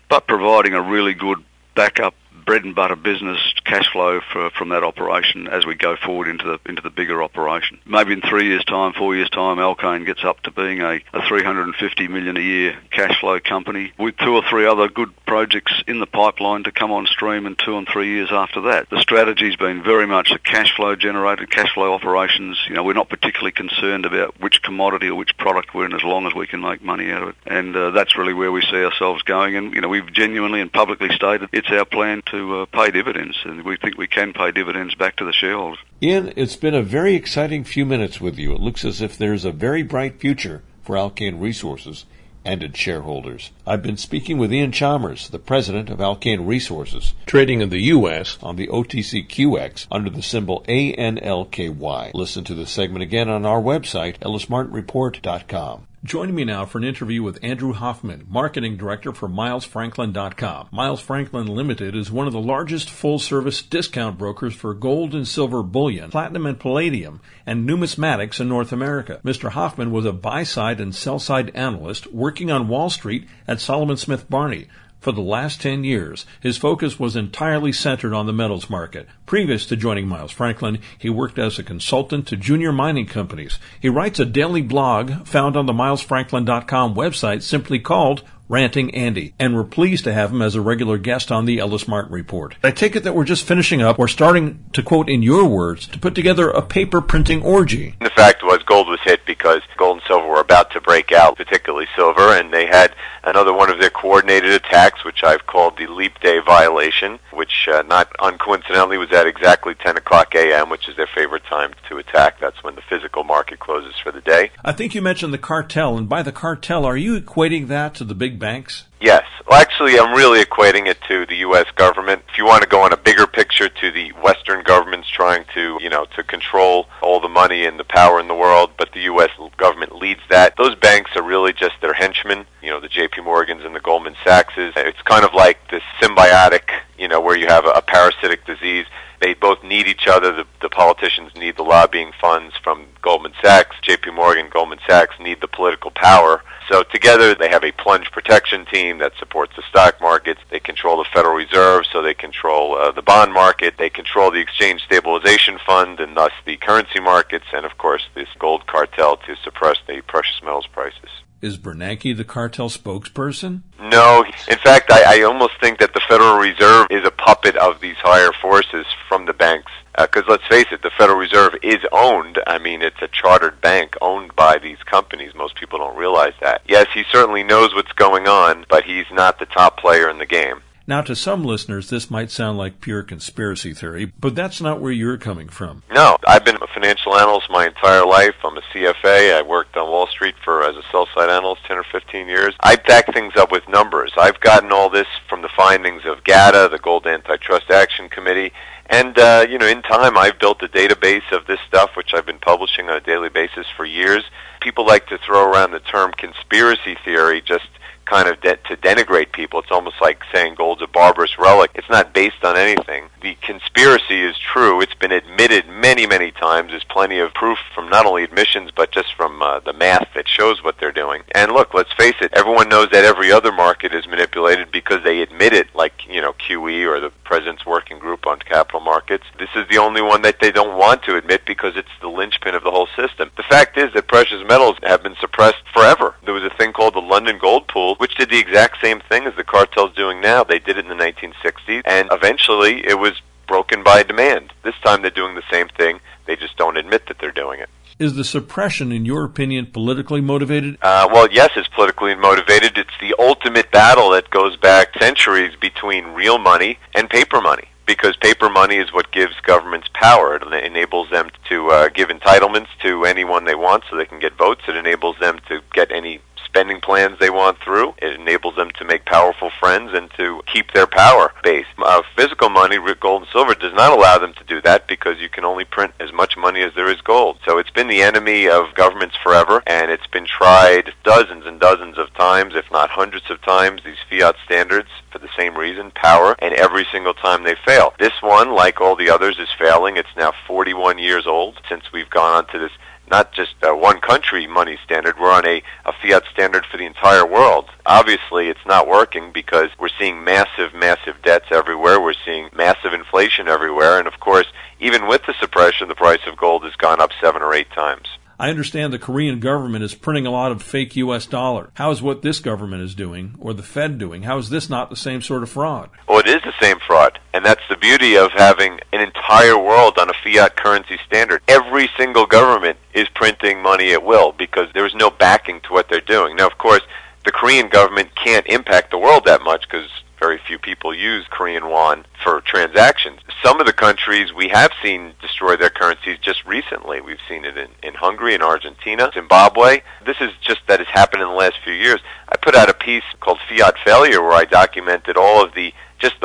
but providing a really good backup bread and butter business cash flow from that operation as we go forward into the bigger operation. Maybe in 3 years' time, 4 years' time, Alkane gets up to being a $350 million a year cash flow company with 2 or 3 other good projects in the pipeline to come on stream in 2 and 3 years after that. The strategy's been very much a cash flow generated, cash flow operations. You know, we're not particularly concerned about which commodity or which product we're in as long as we can make money out of it. And that's really where we see ourselves going. And, you know, we've genuinely and publicly stated it's our plan to pay dividends, and we think we can pay dividends back to the shareholders. Ian, it's been a very exciting few minutes with you. It looks as if there's a very bright future for Alkane Resources and its shareholders. I've been speaking with Ian Chalmers, the president of Alkane Resources, trading in the U.S. on the OTCQX under the symbol ANLKY. Listen to the segment again on our website, ellismartinreport.com. Joining me now for an interview with Andrew Hoffman, Marketing Director for MilesFranklin.com. Miles Franklin Limited is one of the largest full-service discount brokers for gold and silver bullion, platinum and palladium, and numismatics in North America. Mr. Hoffman was a buy-side and sell-side analyst working on Wall Street at Solomon Smith Barney. For the last 10 years, his focus was entirely centered on the metals market. Previous to joining Miles Franklin, he worked as a consultant to junior mining companies. He writes a daily blog found on the MilesFranklin.com website simply called Ranting Andy, and we're pleased to have him as a regular guest on the Ellis Martin Report. I take it that we're just finishing up, or starting to quote in your words, to put together a paper printing orgy. The fact was gold was hit because gold and silver were about to break out, particularly silver, and they had another one of their coordinated attacks, which I've called the Leap Day violation, which not uncoincidentally was at exactly 10 o'clock a.m., which is their favorite time to attack. That's when the physical market closes for the day. I think you mentioned the cartel, and by the cartel, are you equating that to the big banks? Yes. Well, actually, I'm really equating it to the U.S. government. If you want to go on a bigger picture, to the Western governments trying to, you know, to control all the money and the power in the world, but the U.S. government leads that. Those banks are really just their henchmen, you know, the J.P. Morgans and the Goldman Sachses. It's kind of like this symbiotic, you know, where you have a parasitic disease. They both need each other. The politicians need the lobbying funds from Goldman Sachs. J.P. Morgan, Goldman Sachs need the political power. So together they have a plunge protection team that supports the stock markets. They control the Federal Reserve, so they control the bond market. They control the Exchange Stabilization Fund and thus the currency markets, and of course this gold cartel to suppress the precious metals prices. Is Bernanke the cartel spokesperson? No. In fact, I almost think that the Federal Reserve is a puppet of these higher forces from the banks. Because let's face it, the Federal Reserve is owned. I mean, it's a chartered bank owned by these companies. Most people don't realize that. Yes, he certainly knows what's going on, but he's not the top player in the game. Now, to some listeners, this might sound like pure conspiracy theory, but that's not where you're coming from. No, I've been a financial analyst my entire life. I'm a CFA. I worked on Wall Street as a sell-side analyst 10 or 15 years. I back things up with numbers. I've gotten all this from the findings of GATA, the Gold Antitrust Action Committee, and, you know, in time, I've built a database of this stuff, which I've been publishing on a daily basis for years. People like to throw around the term conspiracy theory just kind of to denigrate people. It's almost like saying gold's a barbarous relic. It's not based on anything. The conspiracy is true. It's been admitted many, many times. There's plenty of proof from not only admissions, but just from the math that shows what they're doing. And look, let's face it, everyone knows that every other market is manipulated because they admit it, like, you know, QE or the President's Working Group on Capital Markets. This is the only one that they don't want to admit because it's the linchpin of the whole system. The fact is that precious metals have been suppressed forever. The There was a thing called the London Gold Pool, which did the exact same thing as the cartel's doing now. They did it in the 1960s, and eventually it was broken by demand. This time they're doing the same thing. They just don't admit that they're doing it. Is the suppression, in your opinion, politically motivated? Well, yes, it's politically motivated. It's the ultimate battle that goes back centuries between real money and paper money, because paper money is what gives governments power. It enables them to give entitlements to anyone they want so they can get votes. It enables them to get any spending plans they want through. It enables them to make powerful friends and to keep their power base. Physical money, gold and silver, does not allow them to do that because you can only print as much money as there is gold. So it's been the enemy of governments forever, and it's been tried dozens and dozens of times, if not hundreds of times, these fiat standards, for the same reason, power, and every single time they fail. This one, like all the others, is failing. It's now 41 years old since we've gone on to this not just one country money standard. We're on a fiat standard for the entire world. Obviously, it's not working because we're seeing massive, massive debts everywhere. We're seeing massive inflation everywhere. And, of course, even with the suppression, the price of gold has gone up 7 or 8 times. I understand the Korean government is printing a lot of fake U.S. dollar. How is what this government is doing, or the Fed doing, how is this not the same sort of fraud? Well, it is the same fraud, and that's the beauty of having an entire world on a fiat currency standard. Every single government is printing money at will because there is no backing to what they're doing. Now, of course, the Korean government can't impact the world that much because very few people use Korean won for transactions. Some of the countries we have seen destroy their currencies just recently. We've seen it in Hungary, in Argentina, Zimbabwe. This is just that has happened in the last few years. I put out a piece called Fiat Failure where I documented all of the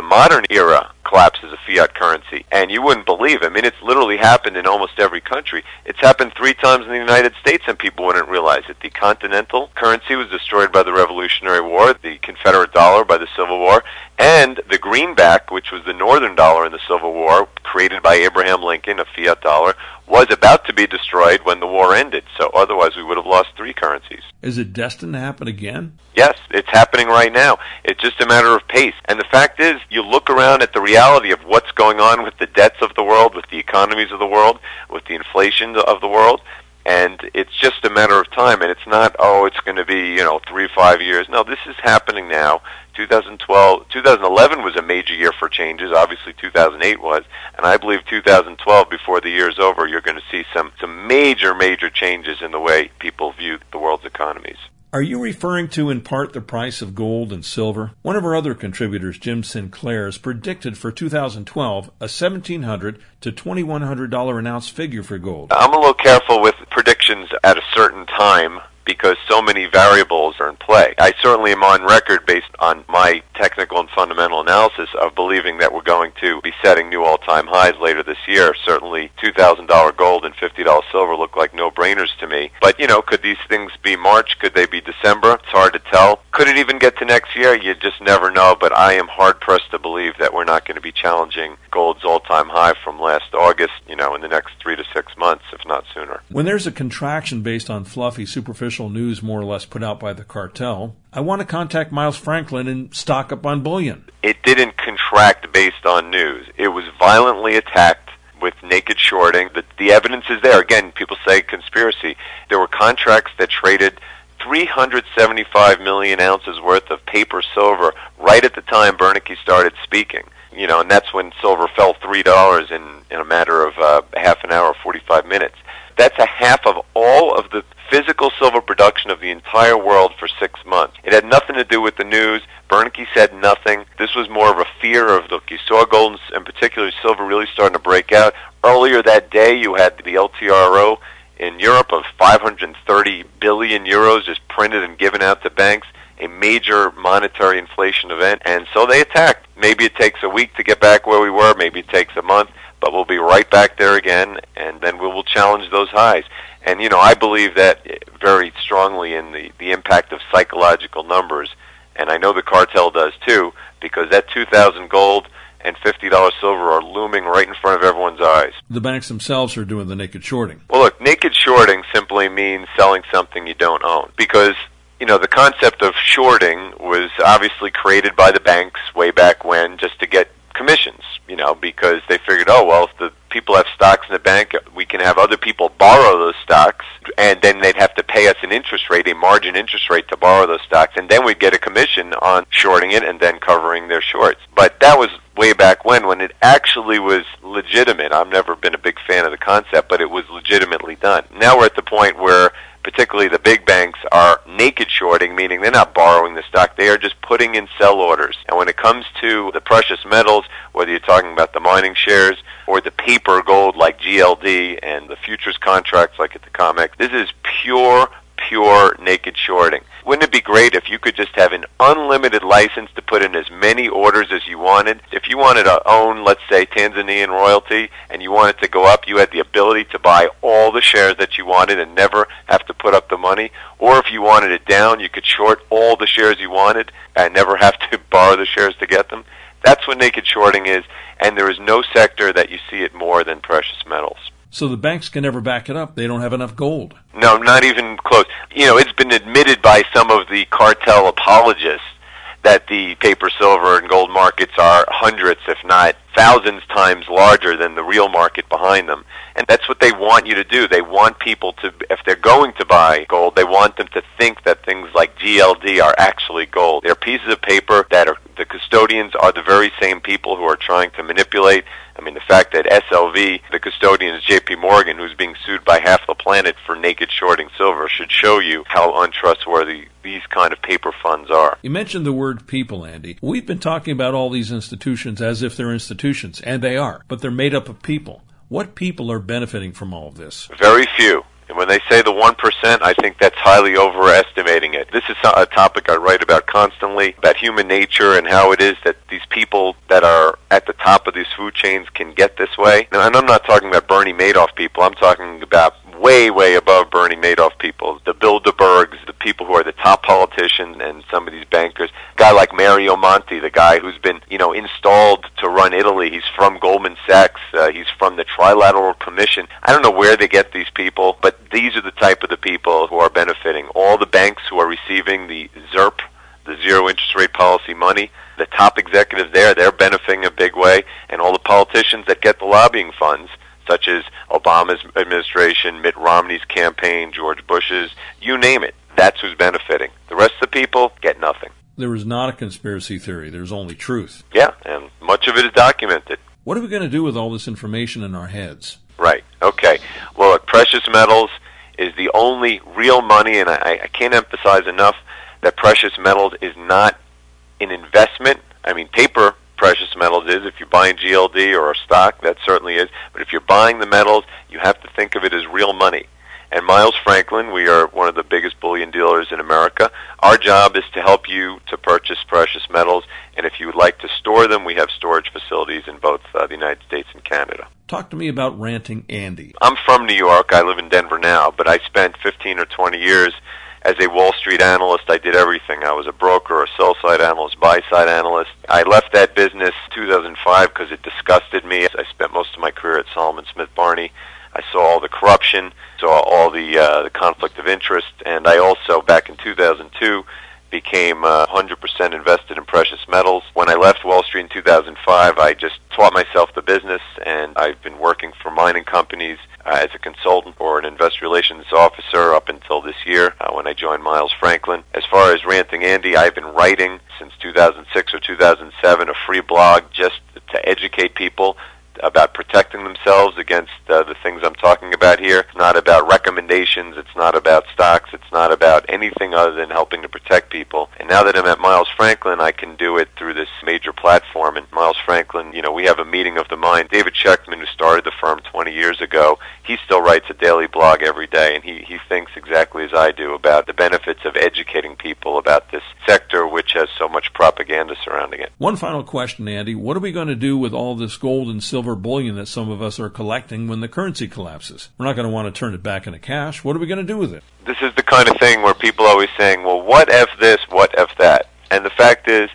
modern era collapses of fiat currency. And you wouldn't believe it. I mean, it's literally happened in almost every country. It's happened 3 times in the United States, and people wouldn't realize it. The continental currency was destroyed by the Revolutionary War, the Confederate dollar by the Civil War, and the greenback, which was the northern dollar in the Civil War, created by Abraham Lincoln, a fiat dollar, was about to be destroyed when the war ended. So otherwise we would have lost 3 currencies. Is it destined to happen again? Yes, it's happening right now. It's just a matter of pace. And the fact is, you look around at the reality of what's going on with the debts of the world, with the economies of the world, with the inflation of the world, and it's just a matter of time. And it's not, oh, it's going to be, 3 or 5 years. No, this is happening now. 2011 was a major year for changes. Obviously, 2008 was. And I believe 2012, before the year's over, you're going to see some major, major changes in the way people view the world's economies. Are you referring to, in part, the price of gold and silver? One of our other contributors, Jim Sinclair, has predicted for 2012 a $1,700 to $2,100 an ounce figure for gold. I'm a little careful with predictions at a certain time, because so many variables are in play. I certainly am on record, based on my technical and fundamental analysis, of believing that we're going to be setting new all-time highs later this year. Certainly $2,000 gold and $50 silver look like no-brainers to me. But, could these things be March? Could they be December? It's hard to tell. Could it even get to next year? You just never know. But I am hard-pressed to believe that we're not going to be challenging gold's all-time high from last August, in the next 3 to 6 months, if not sooner. When there's a contraction based on fluffy, superficial news more or less put out by the cartel, I want to contact Miles Franklin and stock up on bullion. It didn't contract based on news. It was violently attacked with naked shorting. The evidence is there. Again, people say conspiracy. There were contracts that traded 375 million ounces worth of paper silver right at the time Bernanke started speaking. And that's when silver fell $3 in a matter of half an hour, 45 minutes. That's a half of all of the physical silver production of the entire world for 6 months. It had nothing to do with the news. Bernanke said nothing. This was more of a fear of, look, you saw gold and particularly silver really starting to break out. Earlier that day, you had the LTRO in Europe of 530 billion euros just printed and given out to banks, a major monetary inflation event. And so they attacked. Maybe it takes a week to get back where we were. Maybe it takes a month. But we'll be right back there again, and then we will challenge those highs. And, I believe that very strongly in the impact of psychological numbers, and I know the cartel does too, because that $2,000 gold and $50 silver are looming right in front of everyone's eyes. The banks themselves are doing the naked shorting. Well, look, naked shorting simply means selling something you don't own, because the concept of shorting was obviously created by the banks way back when just to get commissions, because they figured, oh, well, if the people have stocks in the bank, we can have other people borrow those stocks, and then they'd have to pay pay us an interest rate, a margin interest rate to borrow those stocks, and then we'd get a commission on shorting it and then covering their shorts. But that was way back when it actually was legitimate. I've never been a big fan of the concept, but it was legitimately done. Now we're at the point where particularly the big banks are naked shorting, meaning they're not borrowing the stock. They are just putting in sell orders. And when it comes to the precious metals, whether you're talking about the mining shares or the paper gold like GLD and the futures contracts like at the COMEX, this is pure naked shorting. Wouldn't it be great if you could just have an unlimited license to put in as many orders as you wanted? If you wanted to own, let's say, Tanzanian royalty and you wanted to go up, you had the ability to buy all the shares that you wanted and never have to put up the money. Or if you wanted it down, you could short all the shares you wanted and never have to borrow the shares to get them. That's what naked shorting is, and there is no sector that you see it more than precious metals. So the banks can never back it up. They don't have enough gold. No, not even close. You know, it's been admitted by some of the cartel apologists that the paper, silver, and gold markets are hundreds, if not thousands times larger than the real market behind them. And that's what they want you to do. They want people to, if they're going to buy gold, they want them to think that things like GLD are actually gold. They're pieces of paper that are, the custodians are the very same people who are trying to manipulate. I mean, the fact that SLV, the custodian, is J.P. Morgan, who's being sued by half the planet for naked shorting silver, should show you how untrustworthy these kind of paper funds are. You mentioned the word people, Andy. We've been talking about all these institutions as if they're institutions, and they are, but they're made up of people. What people are benefiting from all of this? Very few. And when they say the 1%, I think that's highly overestimating it. This is a topic I write about constantly, about human nature and how it is that these people that are at the top of these food chains can get this way. And I'm not talking about Bernie Madoff people. I'm talking about way above Bernie Madoff people, the Bilderbergs, the people who are the top politicians and some of these bankers. A guy like Mario Monti, the guy who's been, installed to run Italy. He's from Goldman Sachs. He's from the Trilateral Commission. I don't know where they get these people, but these are the type of the people who are benefiting. All the banks who are receiving the ZIRP, the zero interest rate policy money, the top executives there, they're benefiting a big way, and all the politicians that get the lobbying funds, such as Obama's administration, Mitt Romney's campaign, George Bush's, you name it. That's who's benefiting. The rest of the people get nothing. There is not a conspiracy theory. There's only truth. Yeah, and much of it is documented. What are we going to do with all this information in our heads? Right. Okay. Well, look, precious metals is the only real money, and I can't emphasize enough that precious metals is not an investment. I mean, paper precious metals is. If you're buying GLD or a stock, that certainly is. But if you're buying the metals, you have to think of it as real money. And Miles Franklin, we are one of the biggest bullion dealers in America. Our job is to help you to purchase precious metals, and if you would like to store them, we have storage facilities in both the United States and Canada. Talk to me about Ranting Andy. I'm from New York. I live in Denver now, but I spent 15 or 20 years as a Wall Street analyst. I did everything. I was a broker, a sell-side analyst, buy-side analyst. I left that business in 2005 because it disgusted me. I spent most of my career at Solomon Smith Barney. I saw all the corruption, saw all the conflict of interest, and I also, back in 2002, became 100% invested in precious metals. When I left Wall Street in 2005, I just taught myself the business, and I've been working for mining companies as a consultant or an investor relations officer up until this year when I joined Miles Franklin. As far as Ranting Andy, I've been writing since 2006 or 2007 a free blog just to educate people about protecting themselves against the things I'm talking about here. It's not about recommendations. It's not about stocks. It's not about anything other than helping to protect people. And now that I'm at Miles Franklin, I can do it through this major platform. And Miles Franklin, we have a meeting of the mind. David Shechtman, who started the firm 20 years ago, he still writes a daily blog every day, and he thinks exactly as I do about the benefits of educating people about this sector, which has so much propaganda surrounding it. One final question, Andy. What are we going to do with all this gold and silver bullion that some of us are collecting when the currency collapses? We're not going to want to turn it back into cash. What are we going to do with it? This is the kind of thing where people are always saying, well, what if this, what if that? And the fact is,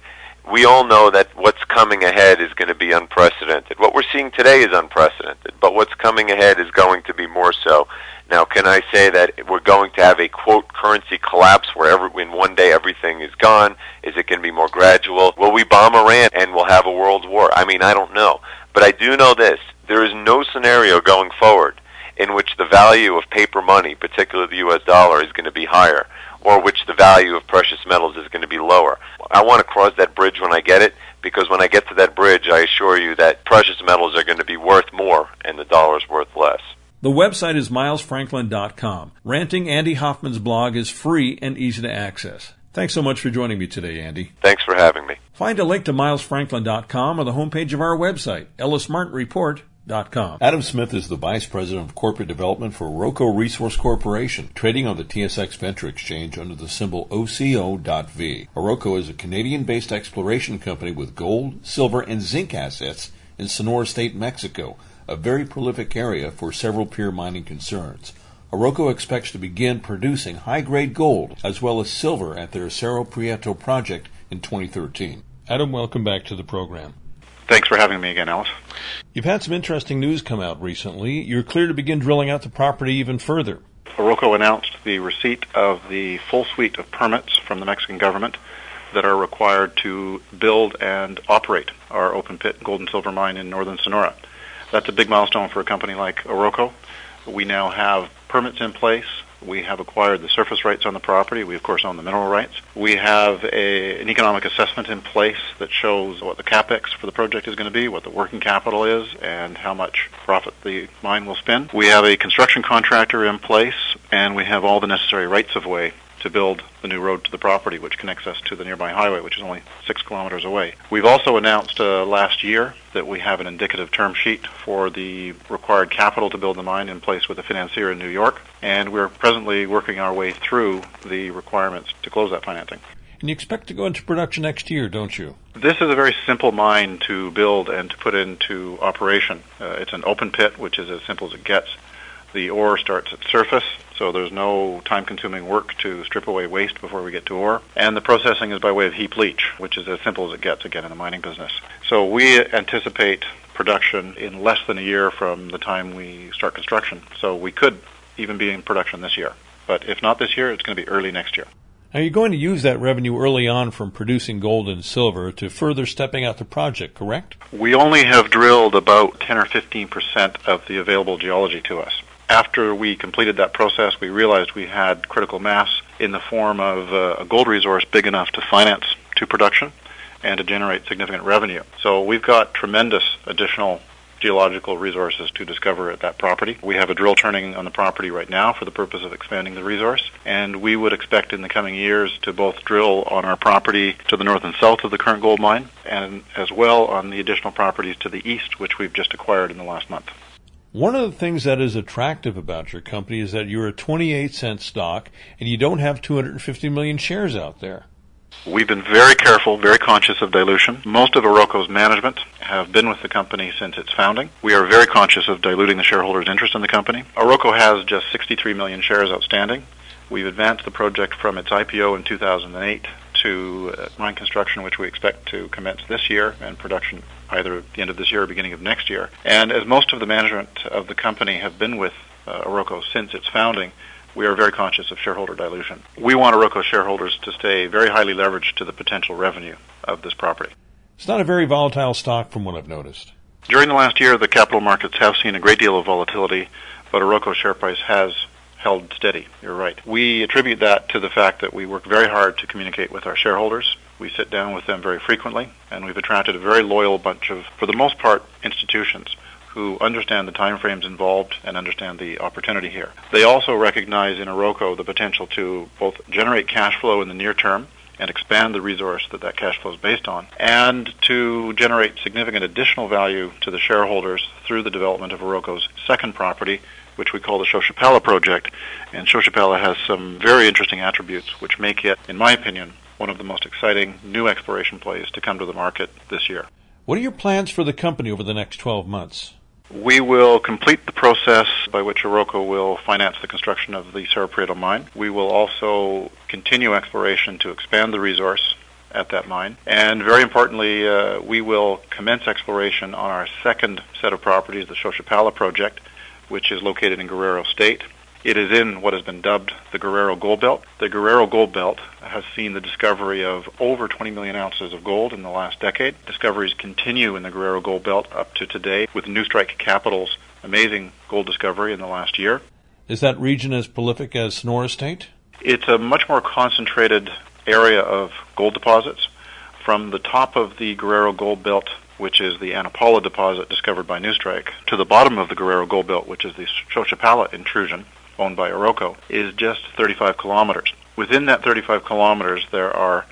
we all know that what's coming ahead is going to be unprecedented. What we're seeing today is unprecedented, but what's coming ahead is going to be more so. Now, can I say that we're going to have a, quote, currency collapse where in one day everything is gone? Is it going to be more gradual? Will we bomb Iran and we'll have a world war? I mean, I don't know. But I do know this. There is no scenario going forward in which the value of paper money, particularly the U.S. dollar, is going to be higher, or which the value of precious metals is going to be lower. I want to cross that bridge when I get it, because when I get to that bridge, I assure you that precious metals are going to be worth more and the dollar's worth less. The website is MilesFranklin.com. Ranting Andy Hoffman's blog is free and easy to access. Thanks so much for joining me today, Andy. Thanks for having me. Find a link to MilesFranklin.com or the homepage of our website, EllisMartinReport.com. Adam Smith is the Vice President of Corporate Development for Oroco Resource Corporation, trading on the TSX Venture Exchange under the symbol OCO.V. Oroco is a Canadian-based exploration company with gold, silver, and zinc assets in Sonora State, Mexico, a very prolific area for several peer mining concerns. Oroco expects to begin producing high-grade gold as well as silver at their Cerro Prieto project in 2013. Adam, welcome back to the program. Thanks for having me again, Alice. You've had some interesting news come out recently. You're clear to begin drilling out the property even further. Oroco announced the receipt of the full suite of permits from the Mexican government that are required to build and operate our open-pit gold and silver mine in northern Sonora. That's a big milestone for a company like Oroco. We now have permits in place. We have acquired the surface rights on the property. We, of course, own the mineral rights. We have an economic assessment in place that shows what the capex for the project is going to be, what the working capital is, and how much profit the mine will spin. We have a construction contractor in place, and we have all the necessary rights of way to build the new road to the property, which connects us to the nearby highway, which is only 6 kilometers away. We've also announced last year that we have an indicative term sheet for the required capital to build the mine in place with a financier in New York, and we're presently working our way through the requirements to close that financing. And you expect to go into production next year, don't you? This is a very simple mine to build and to put into operation. It's an open pit, which is as simple as it gets. The ore starts at surface, so there's no time-consuming work to strip away waste before we get to ore. And the processing is by way of heap leach, which is as simple as it gets, again, in the mining business. So we anticipate production in less than a year from the time we start construction. So we could even be in production this year. But if not this year, it's going to be early next year. Now, you're going to use that revenue early on from producing gold and silver to further stepping out the project, correct? We only have drilled about 10 or 15% of the available geology to us. After we completed that process, we realized we had critical mass in the form of a gold resource big enough to finance to production and to generate significant revenue. So we've got tremendous additional geological resources to discover at that property. We have a drill turning on the property right now for the purpose of expanding the resource, and we would expect in the coming years to both drill on our property to the north and south of the current gold mine, and as well on the additional properties to the east, which we've just acquired in the last month. One of the things that is attractive about your company is that you're a 28-cent stock and you don't have 250 million shares out there. We've been very careful, very conscious of dilution. Most of Oroco's management have been with the company since its founding. We are very conscious of diluting the shareholders' interest in the company. Oroco has just 63 million shares outstanding. We've advanced the project from its IPO in 2008 to mine construction, which we expect to commence this year, and production either at the end of this year or beginning of next year. And as most of the management of the company have been with Oroco since its founding, we are very conscious of shareholder dilution. We want Oroco shareholders to stay very highly leveraged to the potential revenue of this property. It's not a very volatile stock from what I've noticed. During the last year, the capital markets have seen a great deal of volatility, but Oroco share price has held steady. You're right. We attribute that to the fact that we work very hard to communicate with our shareholders. We sit down with them very frequently, and we've attracted a very loyal bunch of, for the most part, institutions who understand the timeframes involved and understand the opportunity here. They also recognize in Oroco the potential to both generate cash flow in the near term and expand the resource that cash flow is based on, and to generate significant additional value to the shareholders through the development of Oroco's second property, which we call the Xochipala project. And Xochipala has some very interesting attributes which make it, in my opinion, one of the most exciting new exploration plays to come to the market this year. What are your plans for the company over the next 12 months? We will complete the process by which Oroco will finance the construction of the Cerro Prieto mine. We will also continue exploration to expand the resource at that mine. And very importantly, we will commence exploration on our second set of properties, the Xochipala project, which is located in Guerrero State. It is in what has been dubbed the Guerrero Gold Belt. The Guerrero Gold Belt has seen the discovery of over 20 million ounces of gold in the last decade. Discoveries continue in the Guerrero Gold Belt up to today, with New Strike Capital's amazing gold discovery in the last year. Is that region as prolific as Sonora State? It's a much more concentrated area of gold deposits. From the top of the Guerrero Gold Belt, which is the Anapola deposit discovered by Newstrike, to the bottom of the Guerrero Gold Belt, which is the Xochipala intrusion owned by Oroco, is just 35 kilometers. Within that 35 kilometers, there are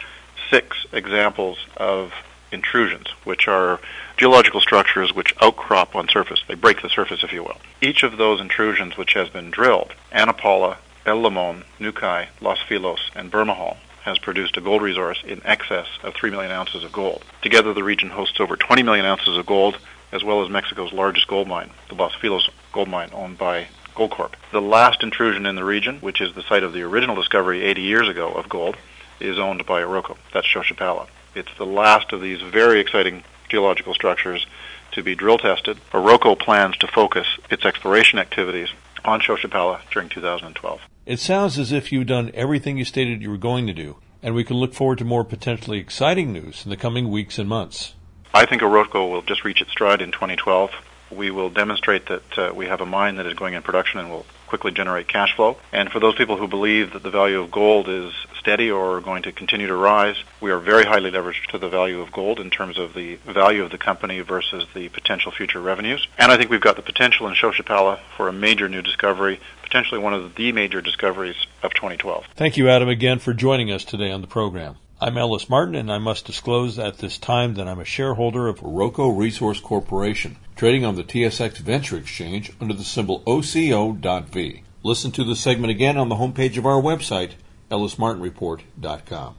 6 examples of intrusions, which are geological structures which outcrop on surface. They break the surface, if you will. Each of those intrusions which has been drilled, Anapola, El Limon, Nucay, Los Filos, and Bermejal, has produced a gold resource in excess of 3 million ounces of gold. Together, the region hosts over 20 million ounces of gold, as well as Mexico's largest gold mine, the Los Filos gold mine owned by Goldcorp. The last intrusion in the region, which is the site of the original discovery 80 years ago of gold, is owned by Oroco. That's Xochipala. It's the last of these very exciting geological structures to be drill tested. Oroco plans to focus its exploration activities on Xochipala during 2012. It sounds as if you've done everything you stated you were going to do, and we can look forward to more potentially exciting news in the coming weeks and months. I think Oroco will just reach its stride in 2012. We will demonstrate that we have a mine that is going in production and will quickly generate cash flow. And for those people who believe that the value of gold is steady or going to continue to rise, we are very highly leveraged to the value of gold in terms of the value of the company versus the potential future revenues. And I think we've got the potential in Xochipala for a major new discovery, potentially one of the major discoveries of 2012. Thank you, Adam, again for joining us today on the program. I'm Ellis Martin, and I must disclose at this time that I'm a shareholder of Oroco Resource Corporation, trading on the TSX Venture Exchange under the symbol OCO.V. Listen to the segment again on the homepage of our website, ellismartinreport.com.